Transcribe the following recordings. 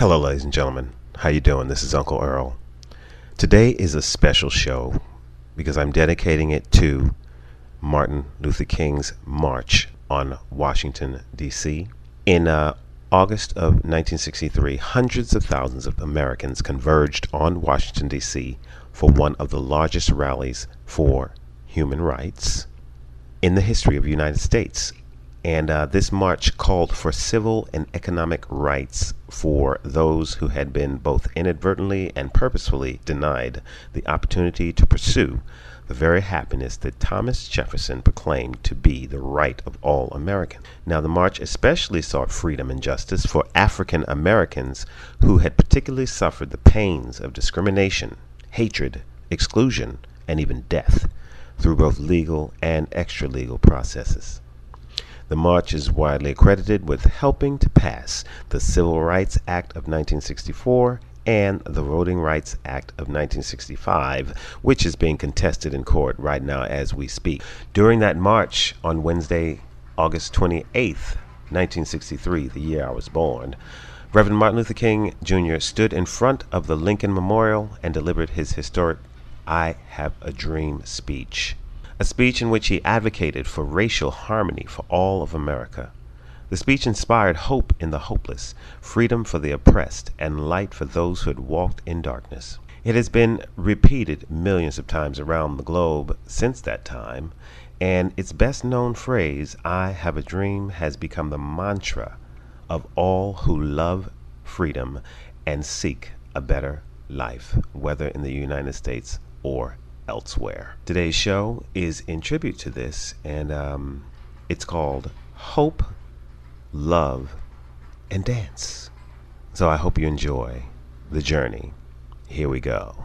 Hello, ladies and gentlemen. How you doing? This is Uncle Earl. Today is a special show because I'm dedicating it to Martin Luther King's March on Washington, D.C. In August of 1963, hundreds of thousands of Americans converged on Washington, D.C. for one of the largest rallies for human rights in the history of the United States. And this march called for civil and economic rights for those who had been both inadvertently and purposefully denied the opportunity to pursue the very happiness that Thomas Jefferson proclaimed to be the right of all Americans. Now, the march especially sought freedom and justice for African Americans who had particularly suffered the pains of discrimination, hatred, exclusion, and even death through both legal and extralegal processes. The march is widely accredited with helping to pass the Civil Rights Act of 1964 and the Voting Rights Act of 1965, which is being contested in court right now as we speak. During that march on Wednesday, August 28, 1963, the year I was born, Reverend Martin Luther King, Jr. stood in front of the Lincoln Memorial and delivered his historic I Have a Dream speech. A speech in which he advocated for racial harmony for all of America. The speech inspired hope in the hopeless, freedom for the oppressed, and light for those who had walked in darkness. It has been repeated millions of times around the globe since that time, and its best-known phrase, I have a dream, has become the mantra of all who love freedom and seek a better life, whether in the United States or elsewhere. Today's show is in tribute to this, and it's called Hope, Love, and Dance. So I hope you enjoy the journey. Here we go.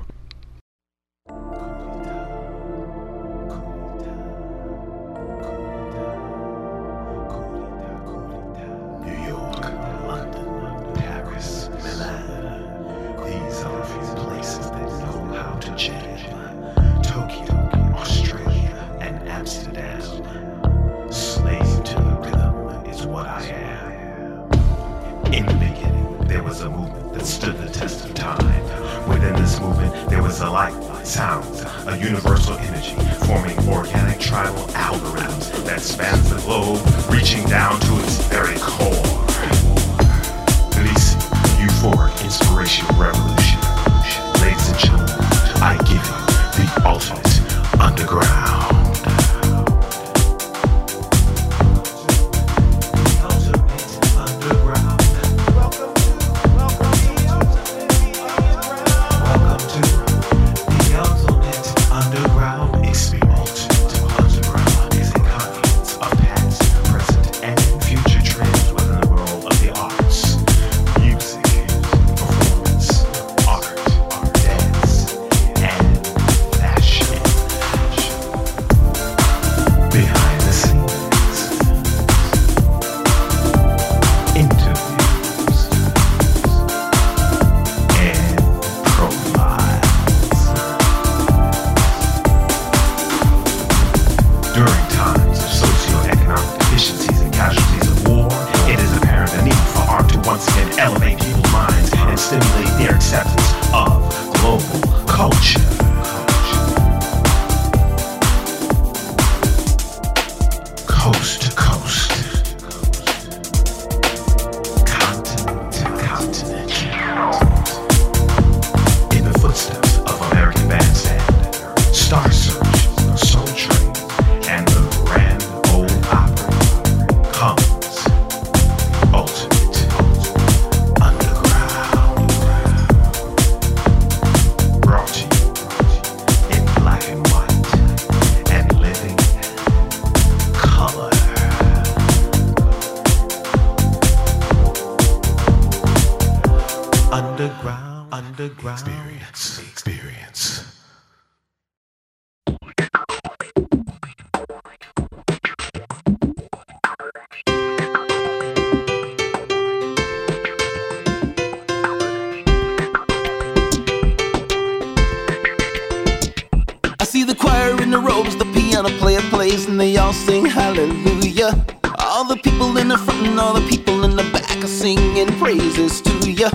All the people in the front and all the people in the back are singing praises to ya.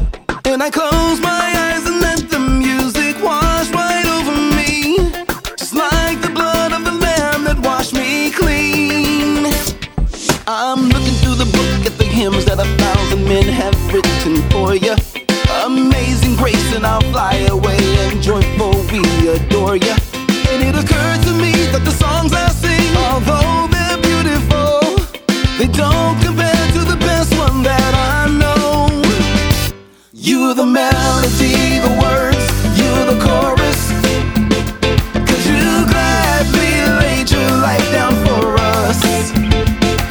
And I close my eyes and let the music wash right over me, just like the blood of the Lamb that washed me clean. I'm looking through the book at the hymns that 1,000 men have written for you. Amazing grace, and I'll fly away, and joyful we adore you. And it occurred to me that the songs I sing, although they're beautiful, they don't compare to the best one that I know. You're the melody, the words, you're the chorus. Could you gladly laid your life down for us?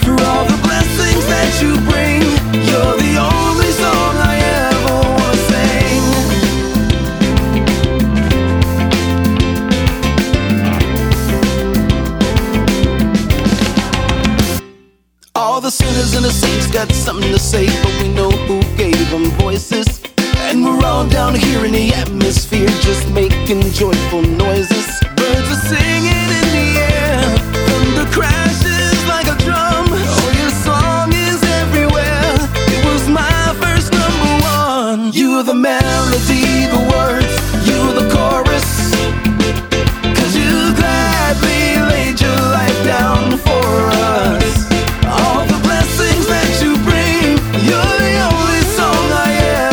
Through all the blessings that you bring, you're the only song I ever want to sing. All the sinners and the saints got something to say, but we know who gave them voices. And we're all down here in the atmosphere, just making joyful noises. Birds are singing in the air, thunder crashes like a drum. Oh, your song is everywhere, it was my first number one. You're the melody, the words, you're the chorus. Cause you gladly laid your life down for us. All the blessings that you bring, you're the only song I ever.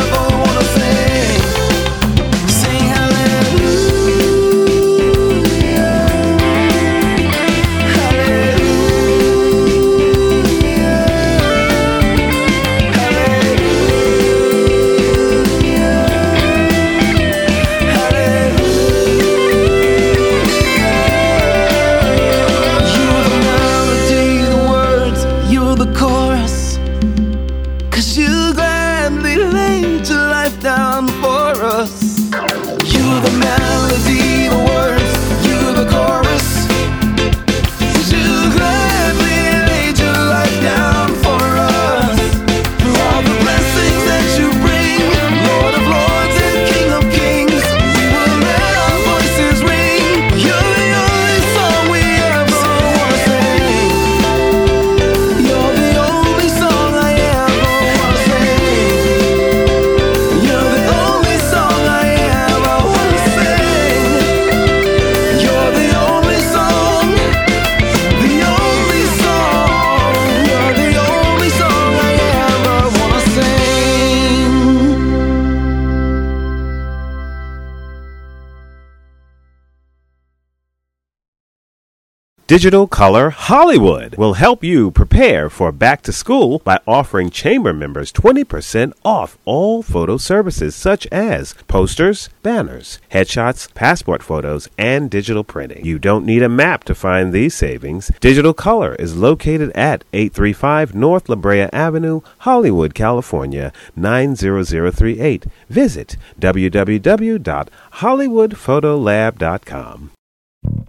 Digital Color Hollywood will help you prepare for back to school by offering chamber members 20% off all photo services such as posters, banners, headshots, passport photos, and digital printing. You don't need a map to find these savings. Digital Color is located at 835 North La Brea Avenue, Hollywood, California, 90038. Visit www.hollywoodphotolab.com.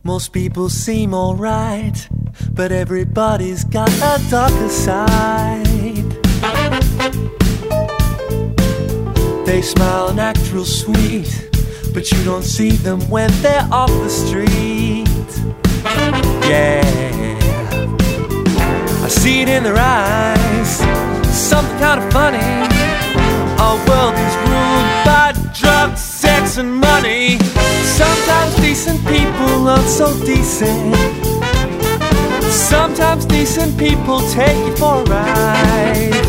Most people seem alright, but everybody's got a darker side. They smile and act real sweet, but you don't see them when they're off the street. Yeah, I see it in their eyes, something kind of funny. Our world is ruined by drugs, sex, and money. Sometimes decent people aren't so decent. Sometimes decent people take you for a ride.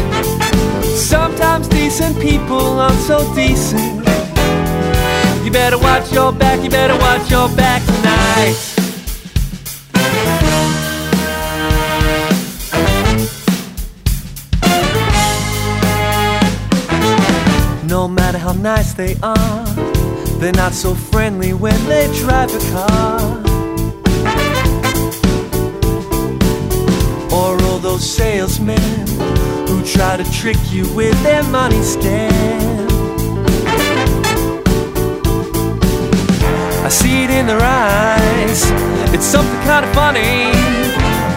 Sometimes decent people aren't so decent. You better watch your back, you better watch your back tonight. No matter how nice they are, they're not so friendly when they drive a car. Or all those salesmen who try to trick you with their money scam. I see it in their eyes, it's something kind of funny.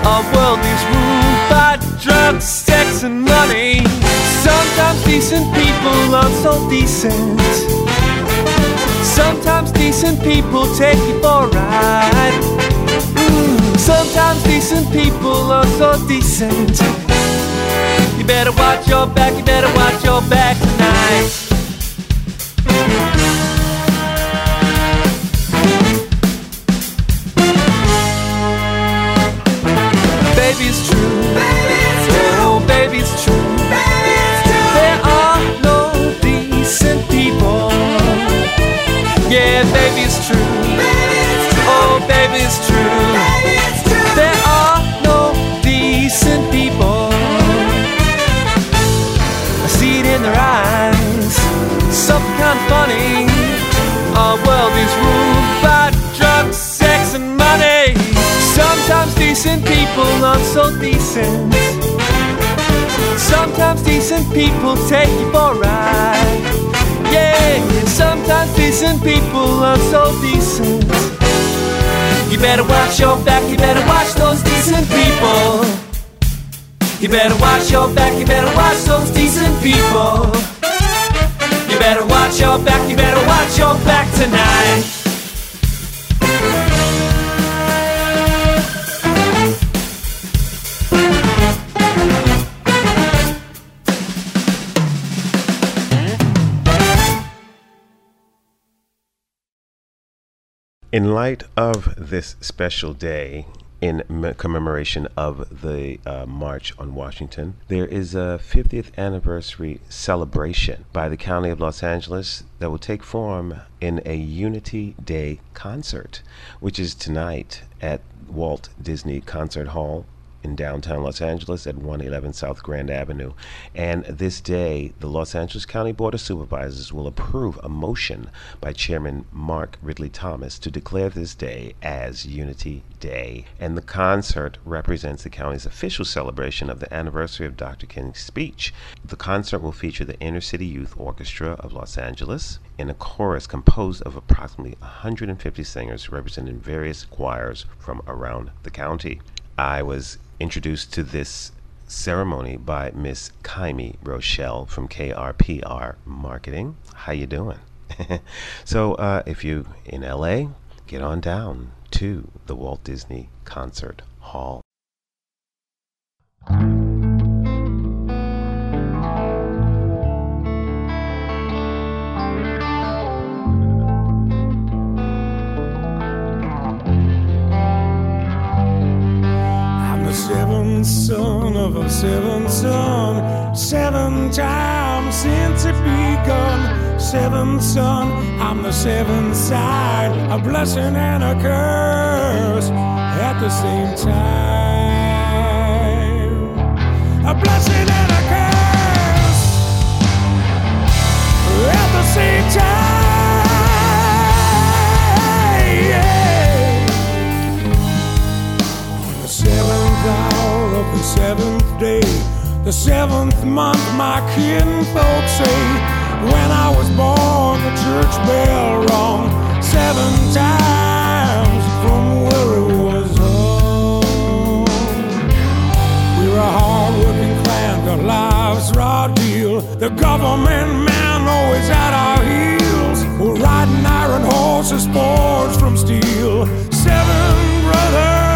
Our world is ruled by drugs, sex, and money. Sometimes decent people aren't so decent. Sometimes decent people take you for a ride. Sometimes decent people are so decent. You better watch your back, you better watch your back tonight. not so decent. Sometimes decent people take you for a ride. Yeah, and sometimes decent people are so decent. You better watch your back, you better watch those decent people. You better watch your back, you better watch those decent people. You better watch your back, you better watch your back tonight. In light of this special day in commemoration of the March on Washington, there is a 50th anniversary celebration by the County of Los Angeles that will take form in a Unity Day concert, which is tonight at Walt Disney Concert Hall in downtown Los Angeles at 111 South Grand Avenue. And this day, the Los Angeles County Board of Supervisors will approve a motion by Chairman Mark Ridley-Thomas to declare this day as Unity Day. And the concert represents the county's official celebration of the anniversary of Dr. King's speech. The concert will feature the Inner City Youth Orchestra of Los Angeles in a chorus composed of approximately 150 singers representing various choirs from around the county. I was introduced to this ceremony by Miss Kaimi Rochelle from KRPR Marketing. How you doing? So if you in LA, get on down to the Walt Disney Concert Hall. Son of a seven son, seven times since it begun. Seven son, I'm the seventh side, a blessing and a curse at the same time. A blessing and a curse at the same time. The seventh day, the seventh month, my kinfolk say. When I was born, the church bell rung seven times from where it was home. We were a hard-working clan, our lives were our deal. The government man always at our heels. We're riding iron horses forged from steel. Seven brothers.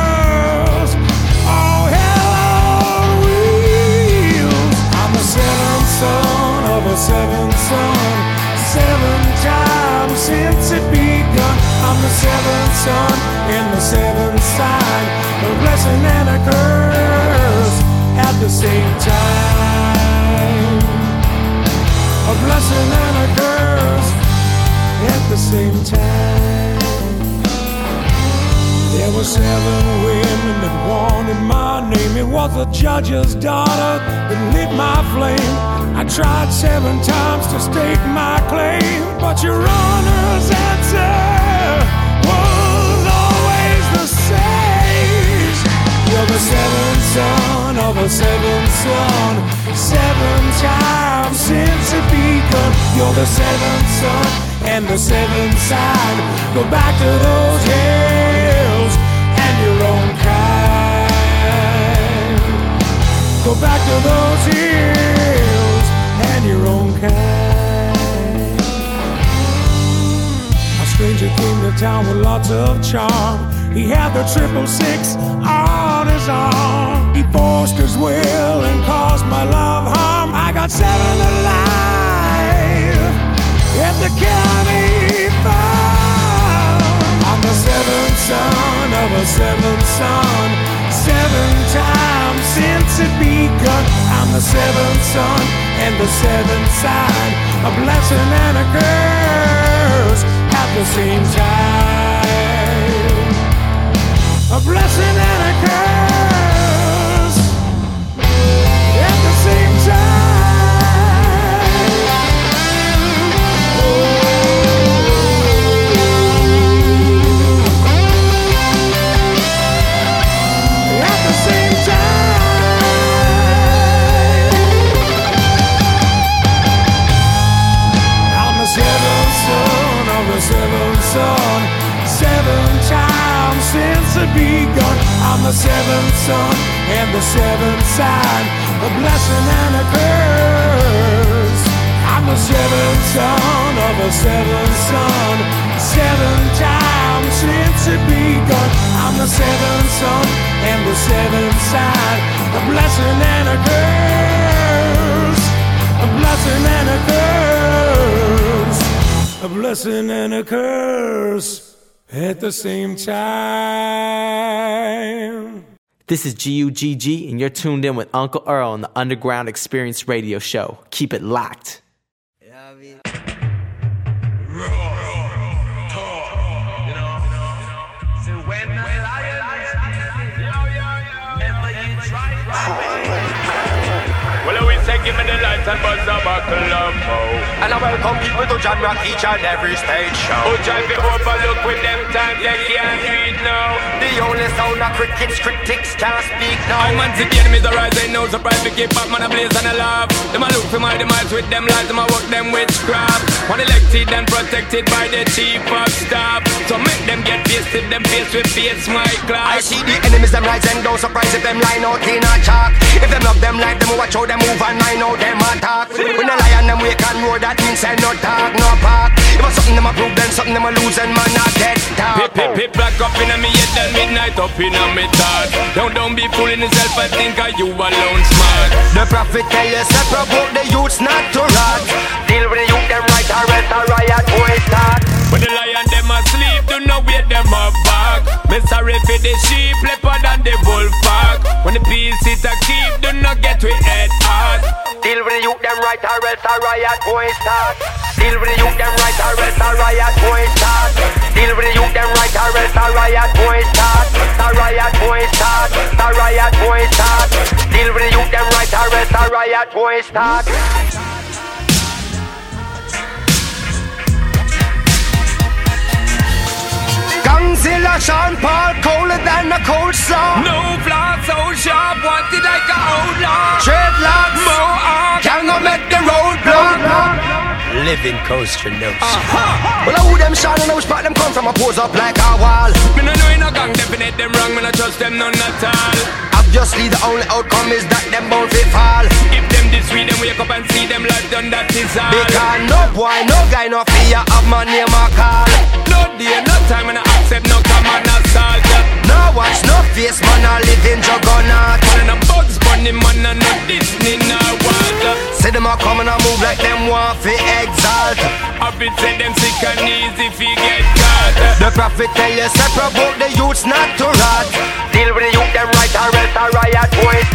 Son of a seventh son, seven times since it begun. I'm the seventh son in the seventh sign, a blessing and a curse at the same time. A blessing and a curse at the same time. There were seven women that wanted my name. It was the judge's daughter that lit my flame. I tried seven times to stake my claim, but your honor's answer was always the same. You're the seventh son of a seventh son, seven times since it begun. You're the seventh son and the seventh side. Go back to those hills and your own kind. Go back to those hills and your own kind. A stranger came to town with lots of charm. He had the 666 on his arm. He forced his will and caused my love harm. I got seven alive at the county farm. I'm the seventh son of a seventh son, seven times since it begun. I'm the seventh son and the seventh sign, a blessing and a curse at the same time. A blessing and a curse at the same time. Oh. At the same time. since I've begun. I'm the seventh son and the seventh sign, a blessing and a curse. I'm the seventh son of a seventh son, seven times since it begun. I'm the seventh son and the seventh sign, a blessing and a curse, a blessing and a curse, a blessing and a curse at the same time. This is GUGG, and you're tuned in with Uncle Earl on the Underground Experience Radio Show. Keep it locked. Yeah, I mean. Give me the lights and buzz a buckle up, oh. And I welcome people to John Rock each and every stage show. Who drive it overlook with them times they can't read now. The only sound of critics can't speak now. I'm on to the enemies arise, ain't no surprise. We keep up, man, I blaze and I love. Them I look for my demise with them lies, them I work them witchcraft. Unelected and protected by the chief of staff. So make them get pasted, them face with face, my class. I see the enemies them rise, and no surprise if them line out in a chalk. If them love them like them watch how them move and line. Now them attack. When a lion them wake and roar, that means I no talk, no park. If I something them a prove, then something them a lose, and man I get dark. Pip, black up in a me head and midnight up in a me thought. Don't be fooling yourself, I think are you alone smart. The prophet tell us to provoke the youths not to rot. Deal with the youth, them right or else a riot boy start. When the lion them asleep, do not wake them up back. Me sorry for the sheep, leopard and the wolf pack. When the peace is a keep, do not get with head hard. Deal with the youth, them right or else a riot boy start. Deal with the youth, them right or else a riot boy start. Deal with the youth, them right or else a riot boy start. A riot boy start. A riot boy start. Deal with the youth, them right or else a riot boy start. Gangzilla Sean Paul, colder than a cold saw. No flaws, so sharp, wanted like a outlaw. Dreadlocks, mohawk, can't make the road block. Living coaster notes. Well, I who them shine and I spot them come from a pose up like a wall. Me no know in a gang, definite them wrong, me no trust them none at all. Obviously the only outcome is that them both will fall. If them this way, them wake up and see them life done, that is all. Because no boy, no guy, no fear of my name or call. No day, no time, and I accept no command assault. No watch, no face, man, I live in juggernaut. Man, I'm Bugs Bunny, man, I'm not Disney, no water. See them all come and I move like them want fit. Exalt. I've been said them sick and easy if you get caught. The prophet tell you to provoke the youths not to rot. Deal with the youth them right or else a riot boys.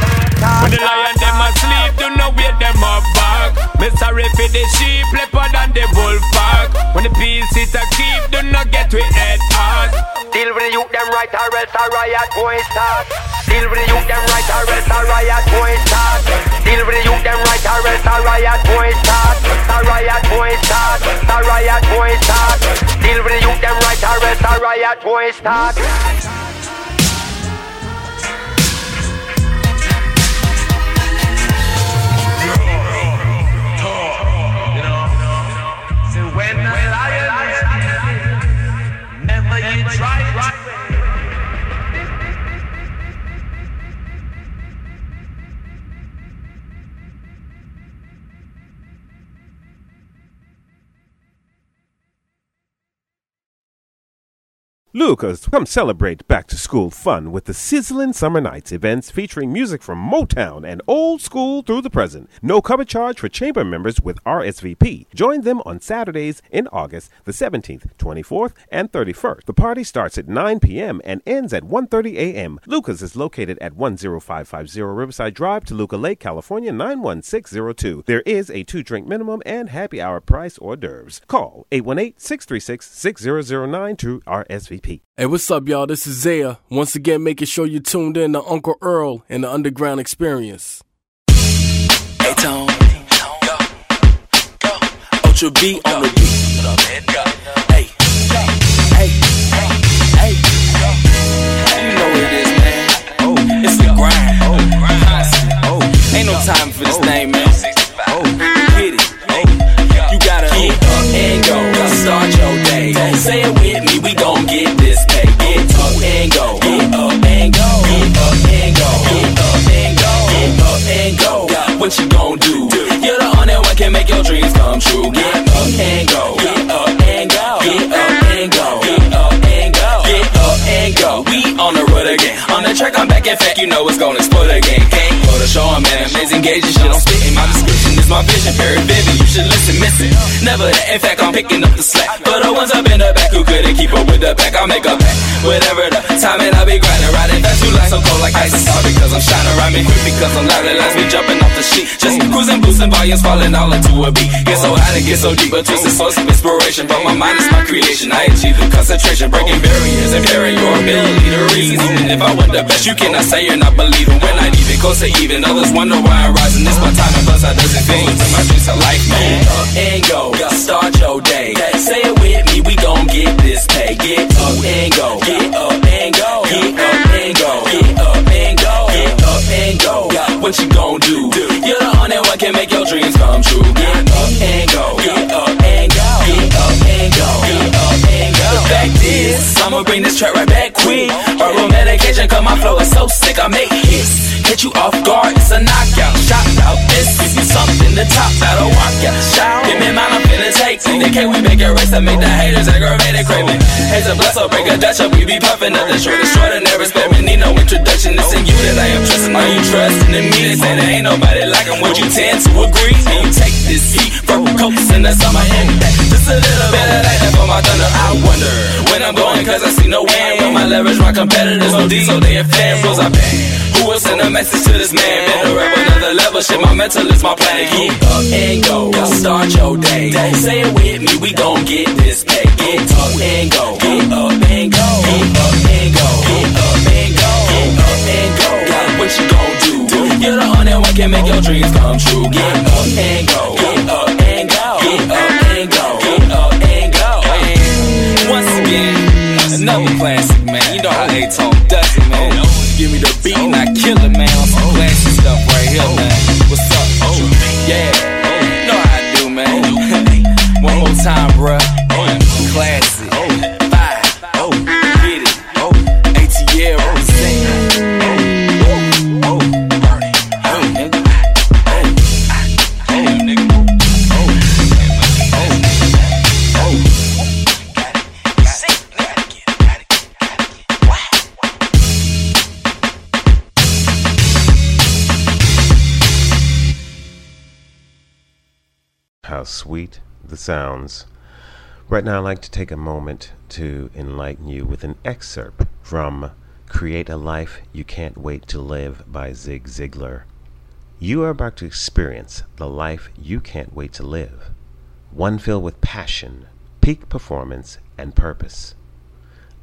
When the lion them asleep, do not wake them up back. Me sorry for the sheep, leopard and the wolf pack. When the peace is a keep, do not get with head hard. Deal with the youth them right or else a riot boys start. Deal with the youth them right or else a riot boys start. Deal with the youth them right or else a riot boys start. A riot boy start. Deal with the youth, them right or else a riot boy start. Lucas, come celebrate back-to-school fun with the Sizzling Summer Nights events featuring music from Motown and old school through the present. No cover charge for chamber members with RSVP. Join them on Saturdays in August, the 17th, 24th, and 31st. The party starts at 9 p.m. and ends at 1:30 a.m. Lucas is located at 10550 Riverside Drive, Toluca Lake, California, 91602. There is a 2-drink minimum and happy hour price hors d'oeuvres. Call 818-636-6009 to RSVP. Hey, what's up, y'all? This is Zaya. Once again, making sure you're tuned in to Uncle Earl and the Underground Experience. A-Tone, go. Ultra B on the beat. Hey, you know it is, man. Oh, it's the grind. Oh, ain't no time for this thing, man. Oh, hit it. Oh, you gotta get up and go. Start your day. Don't say it with me. We gon' get this pay. Get up and in fact, you know it's gonna explode again. Can't go to show, I'm an amazing gauge and shit. I'm spitting my description, it's my vision, very vivid. You should listen, miss it. Never that, in fact, I'm picking up the slack. But the ones up in the back who couldn't keep up with the pack, I'll make a pack. Whatever the time, and I'll be grinding, riding fast. You like so cold like ice, it's hard because I'm shining, rhyming quick because I'm loud and last. We jumping off the sheet, just cruising, boosting volumes, falling all into a beat. Get so high and get so deep, a twisted source of inspiration. But my mind is my creation, I achieve the concentration, breaking barriers and varying your ability to reason. And if I want the best, you cannot say you're not believing. When I even go to even, others wonder why I'm rising. It's my time and plus I doesn't feel into my dreams of life, man. Up and go, start your day. Say it with me, we gon' get this pay. Get up and go, get up and go, get up and go, get up and go, get up and go. What you gon' do? You're the only one can make your dreams come true. Get up and go, get up and go, get up and go, get up and go. The fact is, I'ma bring this track right back quick. Herbal medication, cause my flow is so sick, I make hits. Hit you off guard, it's a knockout. Shout out, this gives you something to top out a walkout. Shout, give me mine, I'm finna take it. Can we make a race to make the haters aggravated, craving? Haze a bless up, break a Dutch up, we be puffin' up. The short extraordinary spammin', need no introduction. It's in you that I am trusting, are you trusting in me? They say there ain't nobody like him, would you tend to agree? And you take this heat, purple coats in the summer impact. Just a little bit of lightning for my thunder, I wonder when I'm going, cause I see no end. With my leverage, my competitors no D, so they in fan blows, I bang. Who will send a message to this man? Better rap another level, shit, my mental is my plan. Get up and go, start your day. Say it with me, we gon' get this pay. Get up and go, get up and go, get up and go, get up and go, get up and go. Got what you gon' do? You're the only one can make your dreams come true. Get up and go, get up and go, get up and go, get up and go. Once again, another classic, man. You know how A-Tone does it, man. Give me the beat and I kill it, man. On some classic stuff right here, man. What's up? Yeah, you know how I do, man. One more time, bruh. Classic. Five. Get it. ATL represent. How sweet the sounds. Right now I'd like to take a moment to enlighten you with an excerpt from Create a Life You Can't Wait to Live by Zig Ziglar. You are about to experience the life you can't wait to live, one filled with passion, peak performance, and purpose.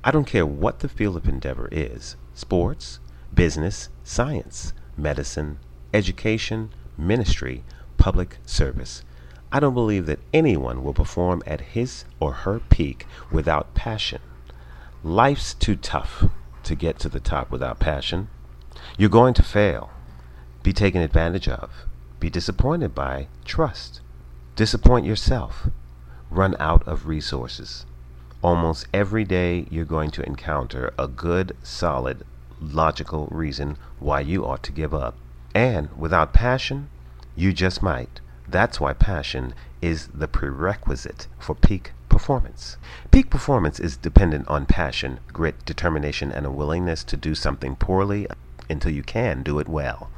I don't care what the field of endeavor is, sports, business, science, medicine, education, ministry, public service. I don't believe that anyone will perform at his or her peak without passion. Life's too tough to get to the top without passion. You're going to fail, be taken advantage of, be disappointed by trust, disappoint yourself, run out of resources. Almost every day you're going to encounter a good, solid, logical reason why you ought to give up. And without passion, you just might. That's why passion is the prerequisite for peak performance. Peak performance is dependent on passion, grit, determination, and a willingness to do something poorly until you can do it well.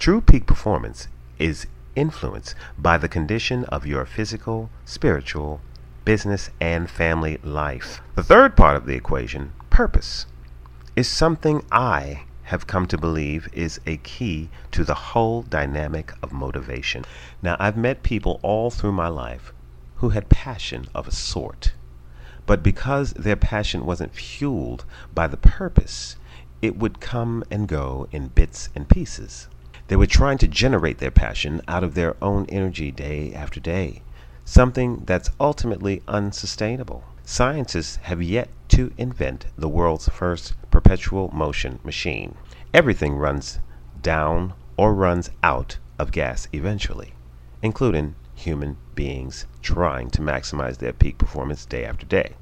True peak performance is influenced by the condition of your physical, spiritual, business, and family life. The third part of the equation, purpose, is something I have come to believe is a key to the whole dynamic of motivation. Now, I've met people all through my life who had passion of a sort, but because their passion wasn't fueled by the purpose, it would come and go in bits and pieces. They were trying to generate their passion out of their own energy day after day, something that's ultimately unsustainable. Scientists have yet to invent the world's first perpetual motion machine. Everything runs down or runs out of gas eventually, including human beings trying to maximize their peak performance day after day.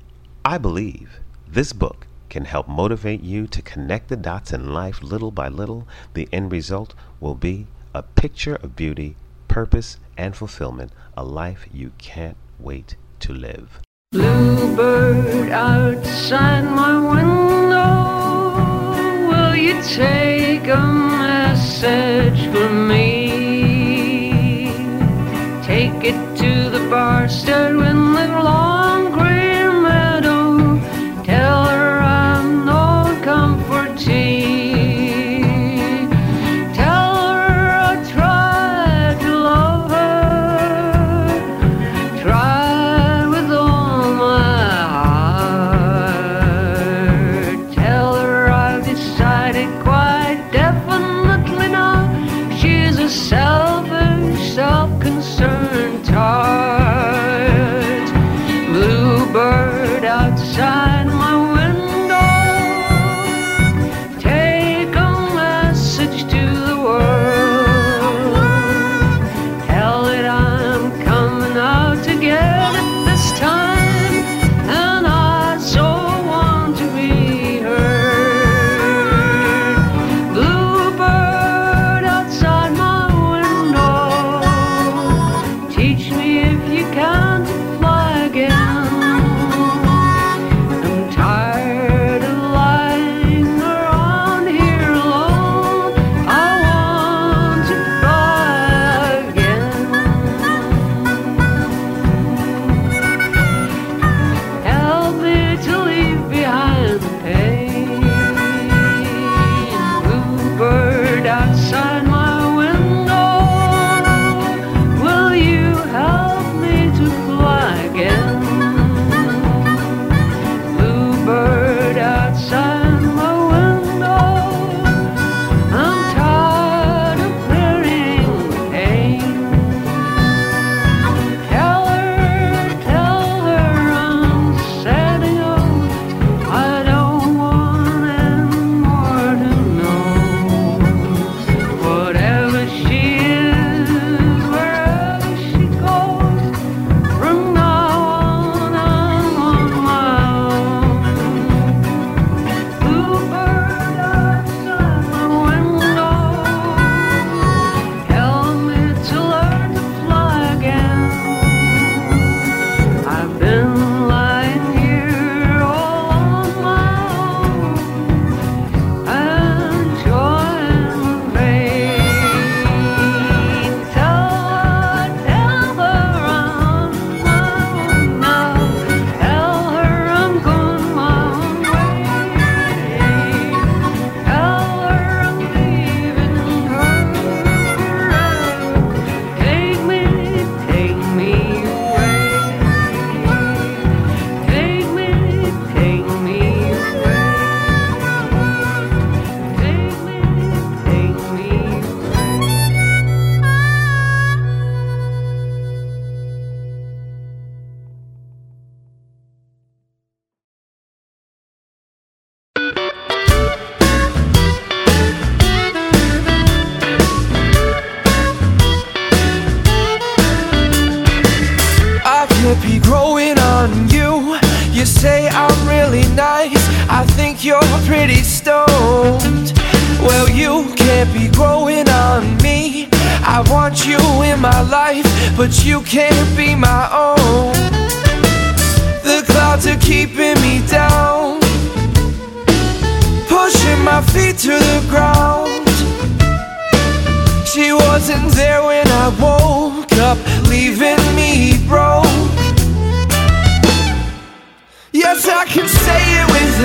I believe this book can help motivate you to connect the dots in life little by little. The end result will be a picture of beauty, purpose, and fulfillment, a life you can't wait to live. Bluebird outside my window, will you take a message for me. Take it to the barstone.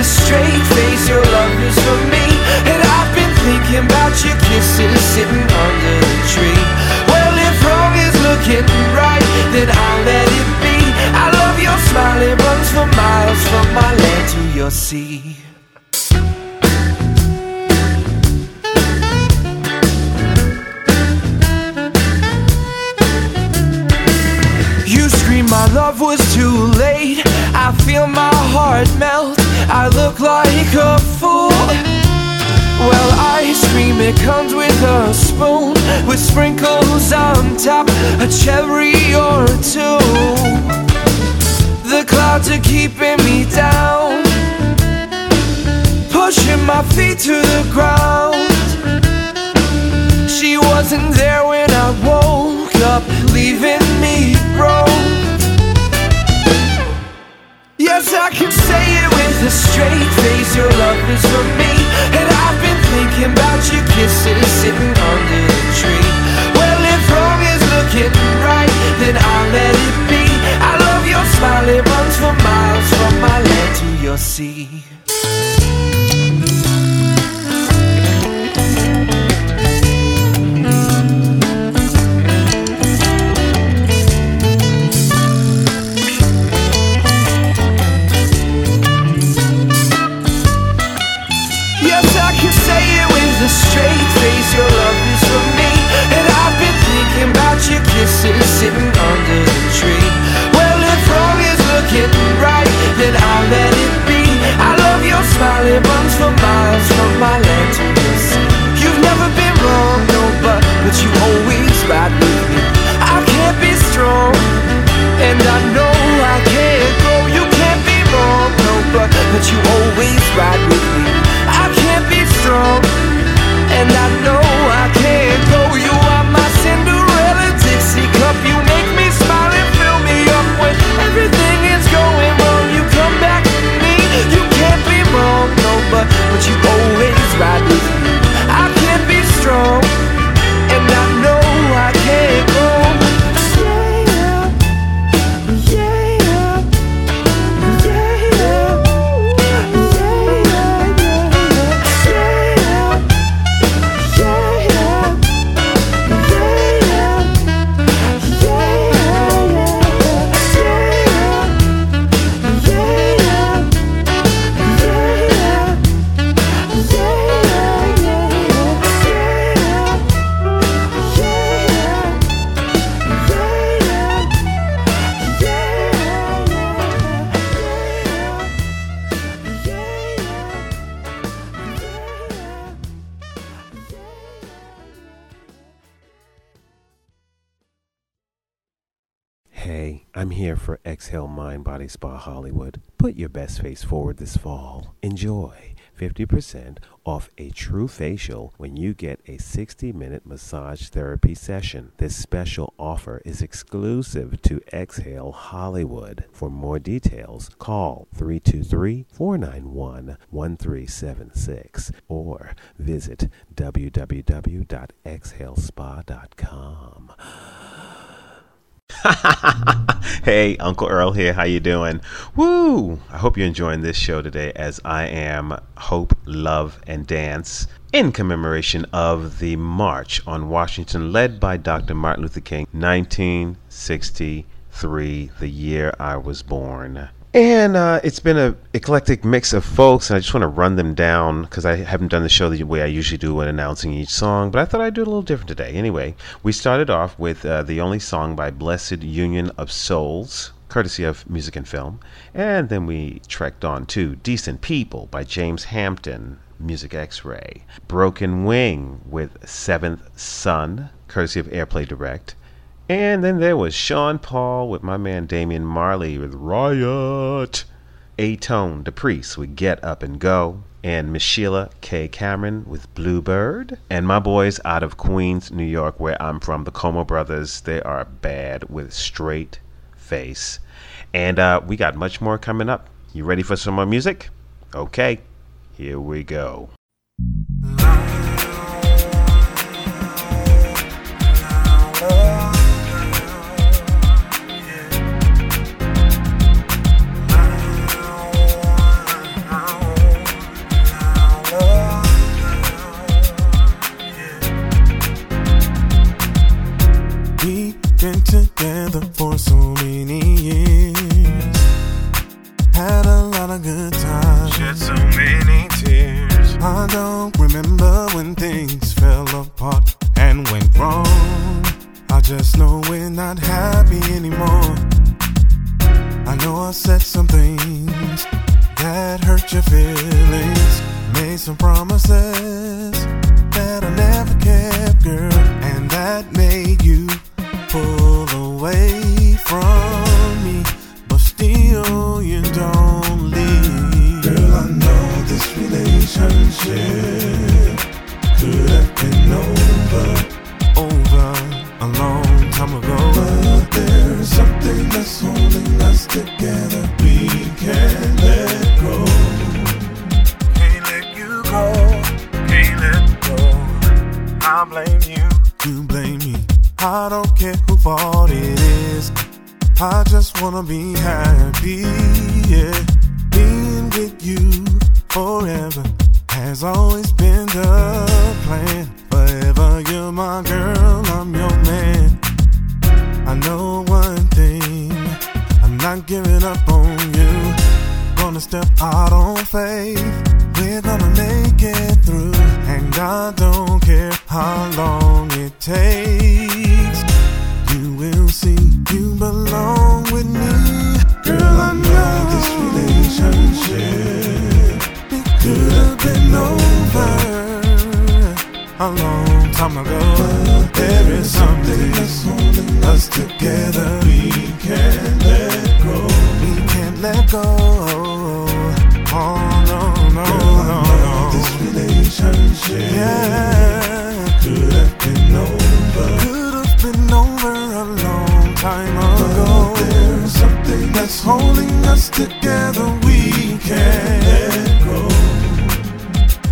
Straight face, your love is for me, and I've been thinking about your kisses sitting under the tree. Well, if wrong is looking right, then I'll let it be. I love your smile, it runs for miles from my land to your sea. Straight face, your love is for me. And I've been thinking about your kisses sitting under the tree. Well, if wrong is looking right, then I'll let it be. I love your smile, it runs for miles from my land to your sea. You've never been wrong, no, but you always ride with me. I can't be strong, and I know I can't go. You can't be wrong, no, but you always ride with me. I can't be strong, and I know I can't go. You are my Cinderella Dixie cup. You make me smile and fill me up when everything is going wrong. You come back to me. You can't be wrong, no, but you always ride with me. I can't be strong, and I know I can't go. For Exhale Mind Body Spa Hollywood. Put your best face forward this fall. Enjoy 50% off a true facial when you get a 60-minute massage therapy session. This special offer is exclusive to Exhale Hollywood. For more details, call 323-491-1376 or visit www.exhalespa.com. Hey, Uncle Earl here. How you doing? Woo! I hope you're enjoying this show today, as I am. Hope, Love, and Dance, in commemoration of the March on Washington, led by Dr. Martin Luther King, 1963, the year I was born. And it's been an eclectic mix of folks, and I just want to run them down because I haven't done the show the way I usually do when announcing each song, but I thought I'd do it a little different today. Anyway, we started off with the only song by Blessed Union of Souls, courtesy of Music and Film, and then we trekked on to Decent People by James Hampton, Music X-Ray, Broken Wing with Seventh Son, courtesy of Airplay Direct. And then there was Sean Paul with my man Damian Marley with Riot. A-Tone DePriest with Get Up and Go. And Miss Sheila K. Cameron with Bluebird. And my boys out of Queens, New York, where I'm from, the Como Brothers. They are bad with Straight Face. And we got much more coming up. You ready for some more music? Okay, here we go. Together for so many years, had a lot of good times, shed so many tears. I don't remember when things fell apart and went wrong. I just know we're not happy anymore. I know I said some things that hurt your feelings, made some promises that I never kept, girl, and that made you pull away from me, but still you don't leave. Girl, I know this relationship could have been over a long time ago, but there is something that's holding us together. We can't let go. Can't let you go. Can't let wanna be happy, yeah. Being with you forever has always been the plan. Forever you're my girl, I'm your man. I know one thing, I'm not giving up on you. Gonna step out on faith, we're gonna make it through. And I don't care how long it takes, you will see you belong with me. Girl, I know this relationship, it could have been over a long time ago, but there is something that's holding us together. We can't let go, we can't let go. Oh no, no, girl, no, no. This relationship, yeah, could have been over. Could have been over a long time ago. But there's something that's holding us together. We can't let go.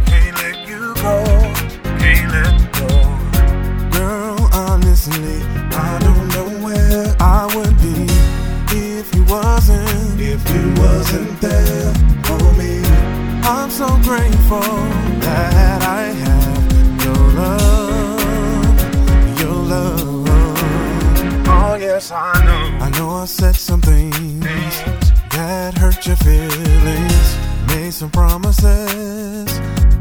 Can't let you go. Can't let go. Girl, honestly, I don't know where I would be if you wasn't. If you wasn't there. I'm so grateful that I have your love, your love. Oh yes, I know. I know I said some things that hurt your feelings. Made some promises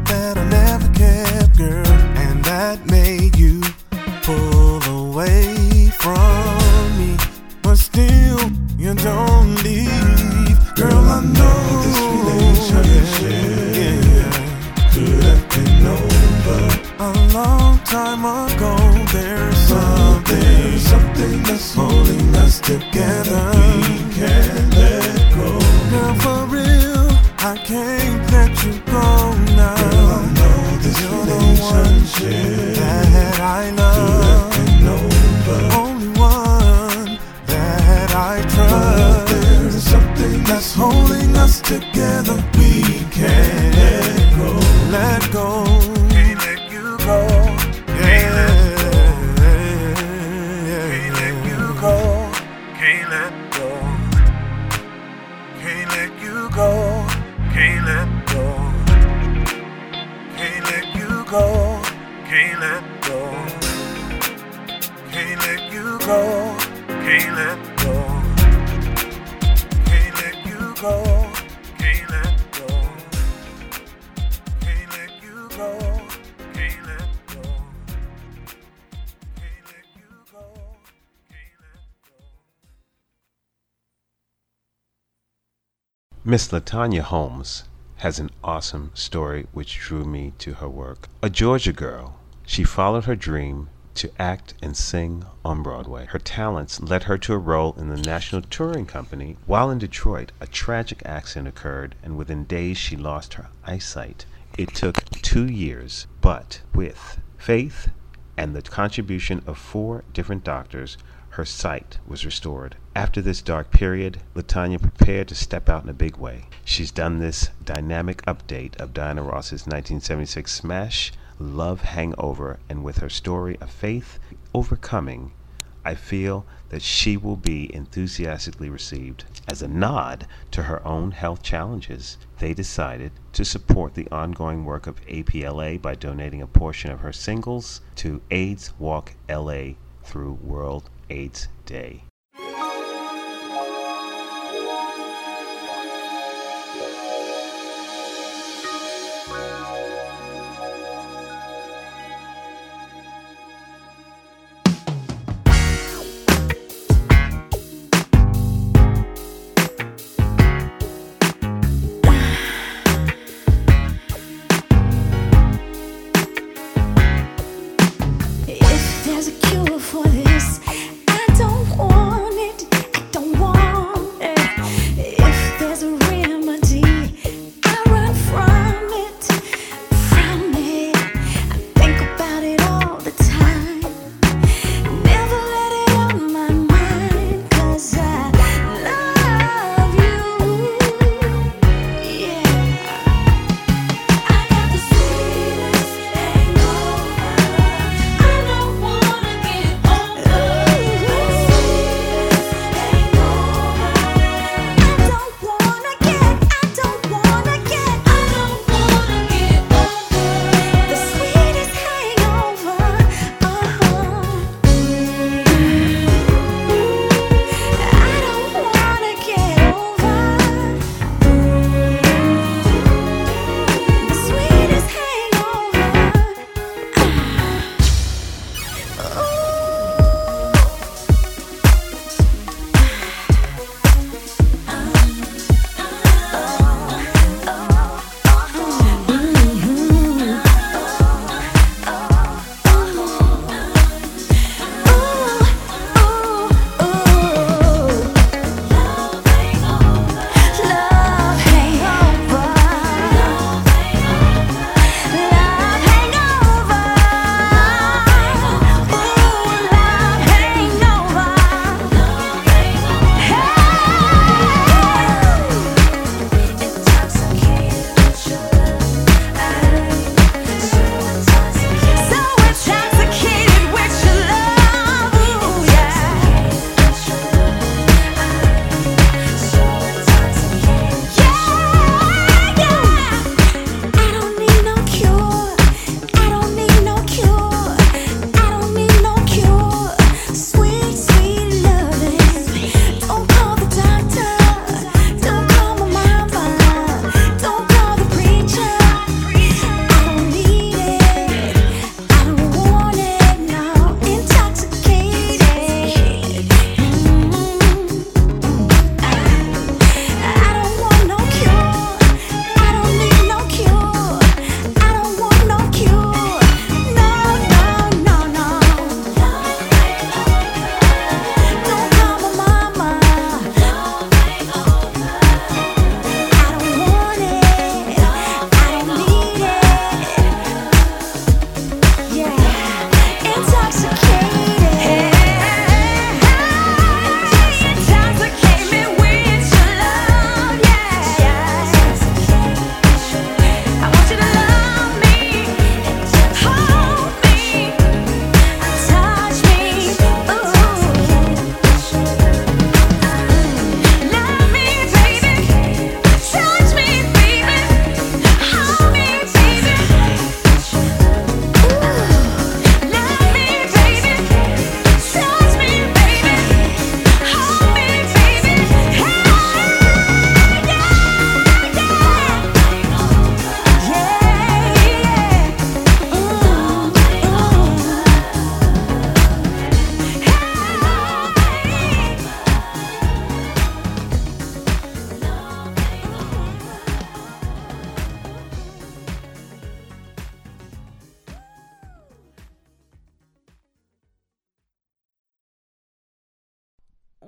that I never kept, girl, and that made you pull away from me. But still, you don't leave, girl. I know this. A long time ago, there's something that's holding us together. We can't let go. Girl, for real, I can't let you go now. Girl, I know this relationship that I love, only one that I trust. But there's something that's holding us together. We can't let go. Let go. Miss LaTanya Holmes has an awesome story which drew me to her work. A Georgia girl, she followed her dream to act and sing on Broadway. Her talents led her to a role in the National Touring Company. While in Detroit, a tragic accident occurred, and within days she lost her eyesight. It took 2 years, but with faith and the contribution of 4 different doctors, her sight was restored. After this dark period, LaTanya prepared to step out in a big way. She's done this dynamic update of Diana Ross's 1976 smash, Love Hangover, and with her story of faith overcoming, I feel that she will be enthusiastically received. As a nod to her own health challenges, they decided to support the ongoing work of APLA by donating a portion of her singles to AIDS Walk LA through World AIDS Day. If there's a cure for this, I don't want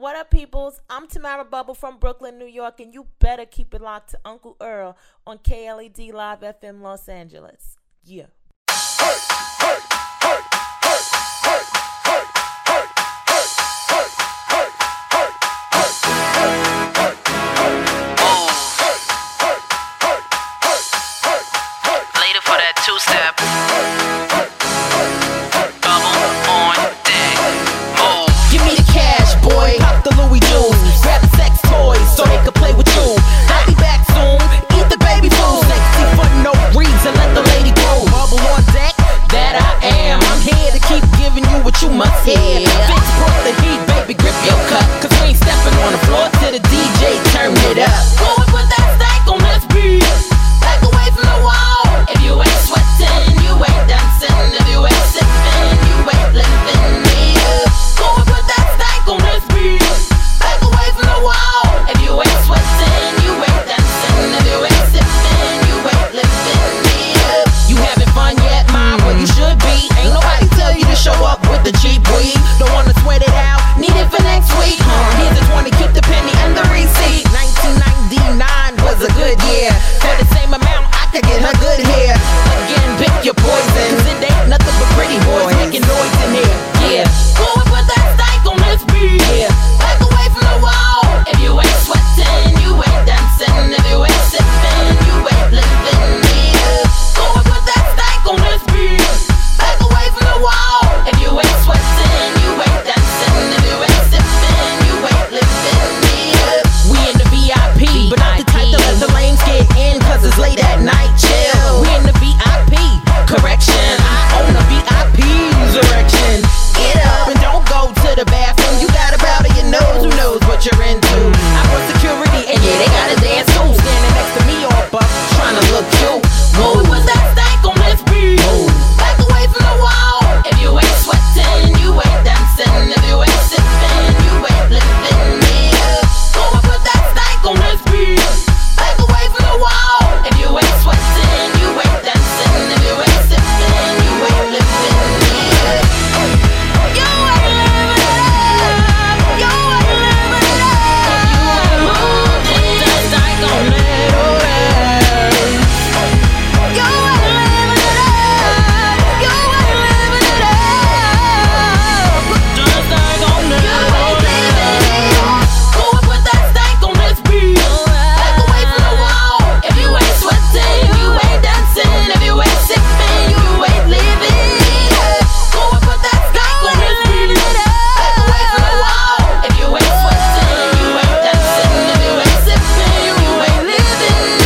What up, peoples? I'm Tamara Bubble from Brooklyn, New York, and you better keep it locked to Uncle Earl on KLED Live FM Los Angeles. Yeah. Hey, hey, hey, hey, hey, hey, hey, hey, hey, hey, hey, hey, hey, hey, hey. For that two-step bubble on deck. Move. Give me the cash, boy. Pop the Louis Jewels. Grab sex toys so they can play with you. I'll be back soon. Eat the baby food. Sexy for no reason. Let the lady go. Bubble on deck. That I am. I'm here to keep giving you what you must hear. Bitch, broke the heat, baby. Grip your cup. 'Cause we ain't stepping on the floor till the DJ turn it up. Go and put that stack on this beat. Back away from the wall. If you ain't sweating, you ain't dancing. If you ain't sipping, you ain't living. Yeah. Go and put that stank on this beat. Back away from the wall. If you ain't sweating, you ain't dancing. If you ain't sipping, you ain't living. Yeah. You having fun yet? Mind where you should be. Ain't nobody tell you to show up with the cheap weed. Don't wanna sweat it out. Need it for next week. Here's the 20, keep the penny and the receipt. 1999 was a good year. For the same amount, I could get her good hair. Again, pick your poison. 'Cause it ain't nothing but pretty boys making noise in here. Yeah. Go and put that stank on this beat. Yeah. Back away from the wall. If you ain't sweating, you ain't dancing. If you ain't sipping, you ain't living. Yeah. Go and put that stank on this beat. Back away from the wall. If you ain't sweating, you ain't dancing. If you ain't sipping, you ain't living. Yeah. We in the VIP, but not the type to let the lames get in. 'Cause it's late at night. Chill. We in the VIP. Correction. I own a VIP's erection. Get up and don't go to the bathroom. You got a powder your nose. Who knows what you're into? I put security and yeah, they got a dance too. Standing next to me all buff, trying to look cute. Move with that stank on this beat. Move. Back away from the wall. If you ain't sweating, you ain't dancing. If you ain't sipping, you ain't living. Yeah. Go and put that stank on this beat. Back away from the wall. If you ain't sweating, you ain't dancing. If you ain't sipping, you ain't living. Yeah. You ain't living it up. You ain't living it up. If you ain't moving, that stank on it. You ain't living it up. You ain't living it up. That stank on it. You ain't living it up. Go and put that stank on this beat. Back away from the wall. If you ain't sweating, you ain't dancing. If you ain't sipping, you ain't living. Go and put that stank on this beat. Back away from the wall. If you ain't sweating, you ain't dancing. If you ain't sipping, you ain't living. You ain't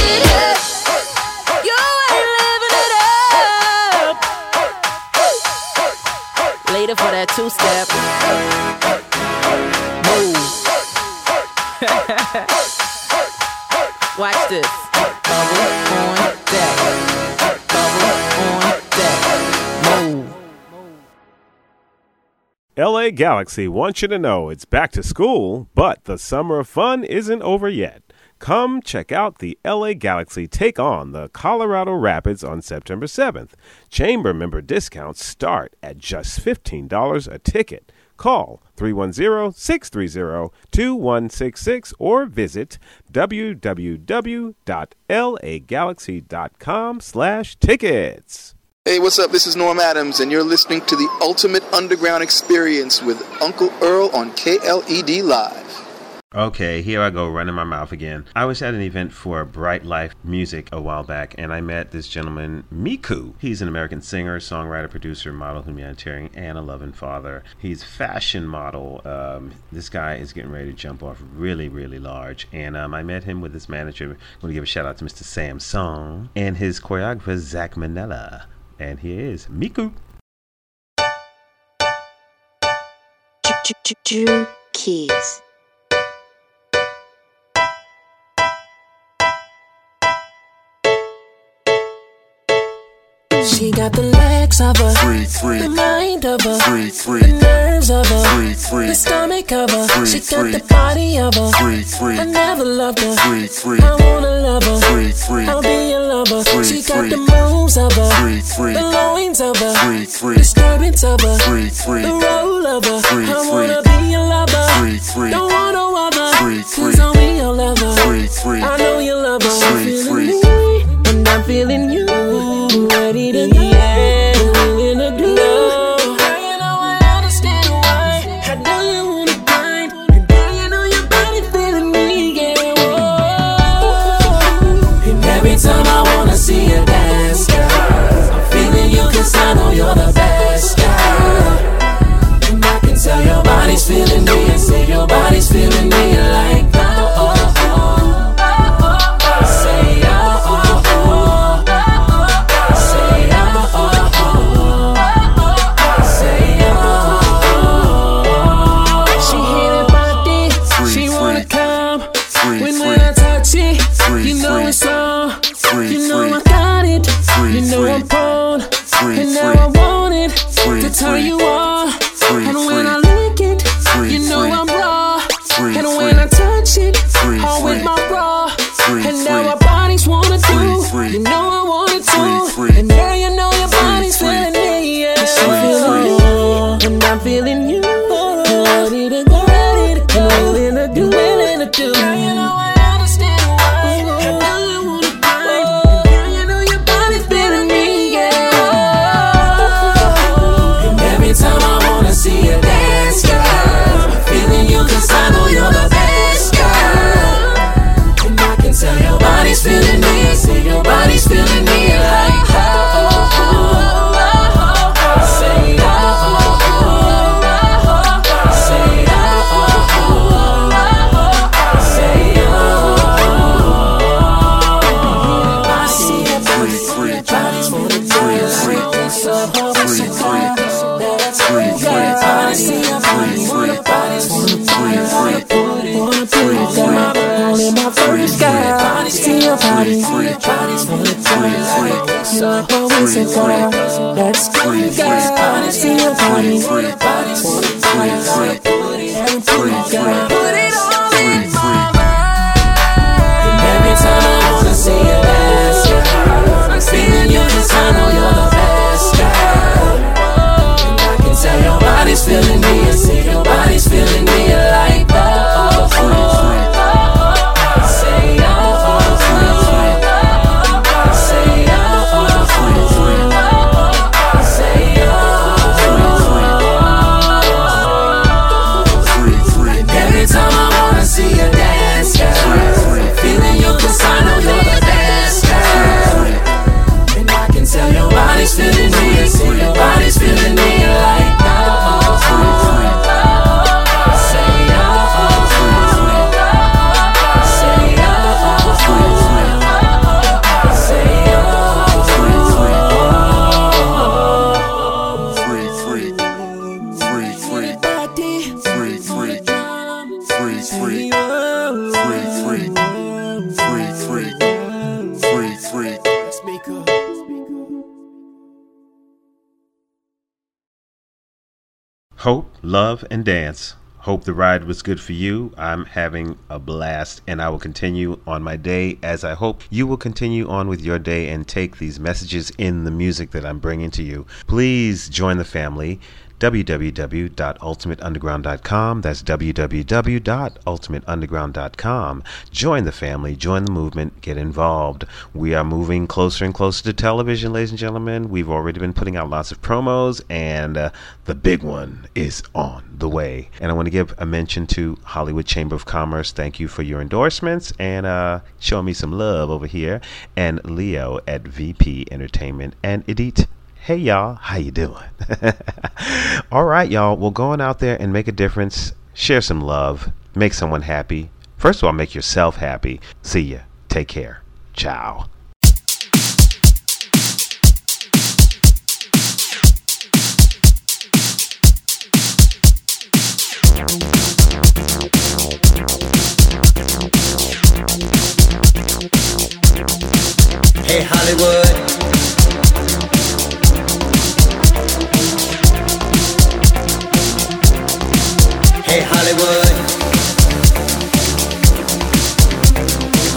living it up. Later for that two-step. Move. Watch this. Bubble on deck. Bubble on deck. Move. LA Galaxy wants you to know it's back to school, but the summer of fun isn't over yet. Come check out the LA Galaxy take on the Colorado Rapids on September 7th. Chamber member discounts start at just $15 a ticket. Call 310-630-2166 or visit www.lagalaxy.com/tickets. Hey, what's up? This is Norm Adams, and you're listening to The Ultimate Underground Experience with Uncle Earl on KLED Live. Okay, here I go, running my mouth again. I was at an event for Bright Life Music a while back, and I met this gentleman, Miku. He's an American singer, songwriter, producer, model, humanitarian, and a loving father. He's fashion model. This guy is getting ready to jump off really, really large. And I met him with his manager. I'm going to give a shout out to Mr. Sam Song and his choreographer, Zach Manella. And here is Miku. Two keys. She got the legs of a freak, freak. The mind of a freak, freak. The nerves of a freak, freak. The stomach of a freak, she got freak. The body of a freak, freak. I never loved her freak, freak. I wanna love her freak, freak. I'll be a lover freak, she got freak. The moves of a freak, freak. The loins of a freak, freak. Disturbance of a freak, freak. The roll of a freak, I wanna be a lover freak, free. Don't want no other. Free, free. Cause I'm your lover. Free, free. I know you love her. Free, free. I'm not feeling you. Ready to go. Feeling me and say your body's feeling me like oh oh oh. Say oh oh oh. Say oh oh oh. Say oh oh oh. She hit it body, she wanna come. When I touch it, you know it's on. You know I got it, you know I'm born, and now I want it to tell you all. And when I Love and dance. Hope the ride was good for you. I'm having a blast, and I will continue on my day as I hope you will continue on with your day and take these messages in the music that I'm bringing to you. Please join the family. www.ultimateunderground.com. That's www.ultimateunderground.com. Join the family, join the movement, get involved. We are moving closer and closer to television, ladies and gentlemen. We've already been putting out lots of promos, and the big one is on the way. And I want to give a mention to Hollywood Chamber of Commerce. Thank you for your endorsements and showing me some love over here. And Leo at VP Entertainment and Edith. Hey y'all, how you doing? All right, y'all. Well, go on out there and make a difference. Share some love. Make someone happy. First of all, make yourself happy. See ya. Take care. Ciao. Hey, Hollywood. Hey Hollywood,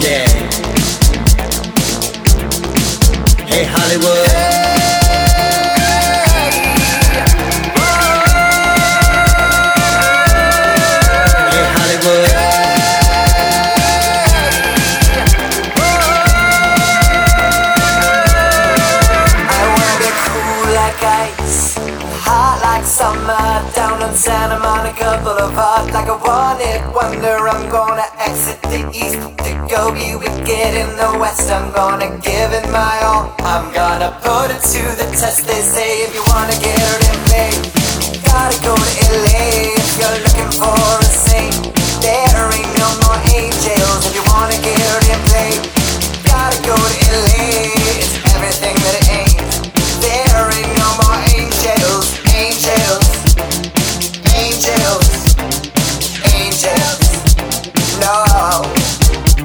yeah. Hey Hollywood, hey down to Monica Boulevard like a one-hit wonder. I'm gonna exit the east to go be wicked in the west. I'm gonna give it my all, I'm gonna put it to the test. They say if you wanna get it made, you gotta go to L.A. If you're looking for a saint, there ain't no more angels. If you wanna get it made, you gotta go to L.A. It's everything that it ain't. There ain't no more angels, angels, angels, angels. No,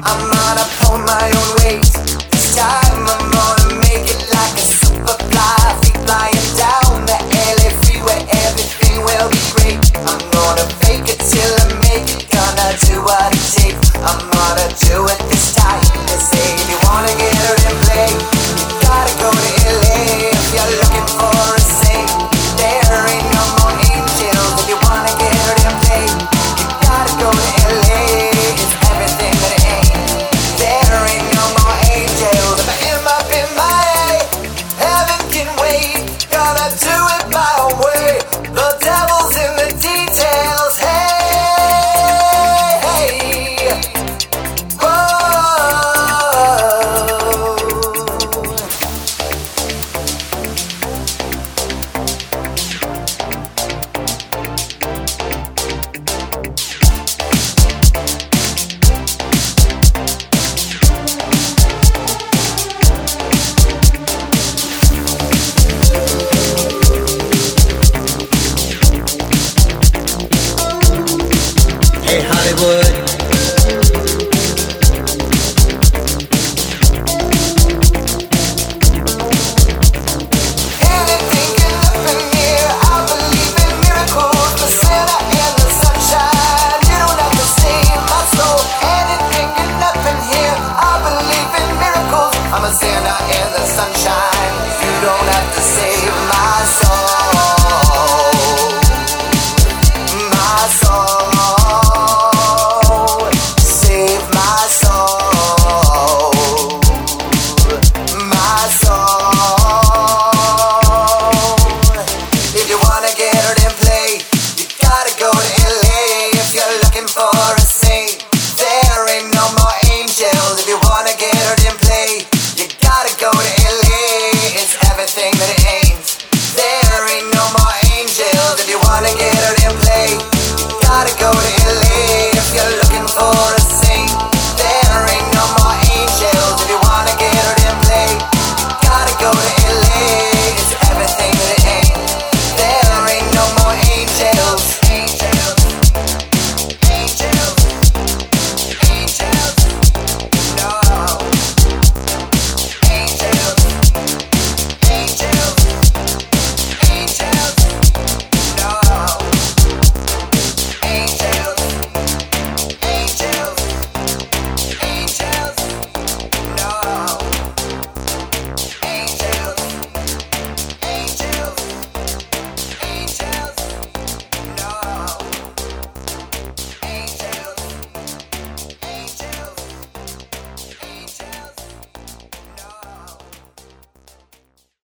I'm gonna pull my own weight. This time I'm gonna make it like a superfly. Free flying down the LA freeway, everything will be great. I'm gonna fake it till I make it. Gonna do what it takes. I'm gonna do it this time. They say if you wanna get it in play, you gotta go to LA. If you're looking for a saint, there ain't no more angels. If you wanna get it in play, you gotta go to LA. It's everything that it ain't. There ain't no more angels. If I am up in my heaven can wait. Gonna do it my way. The devil's in the details. Hey, hey. Whoa. Hey Hollywood, Anything can happen here. I believe in miracles, the Santa and the sunshine. You don't have to save my soul. Anything can happen here. I believe in miracles. I'm a Santa and the sunshine. You don't have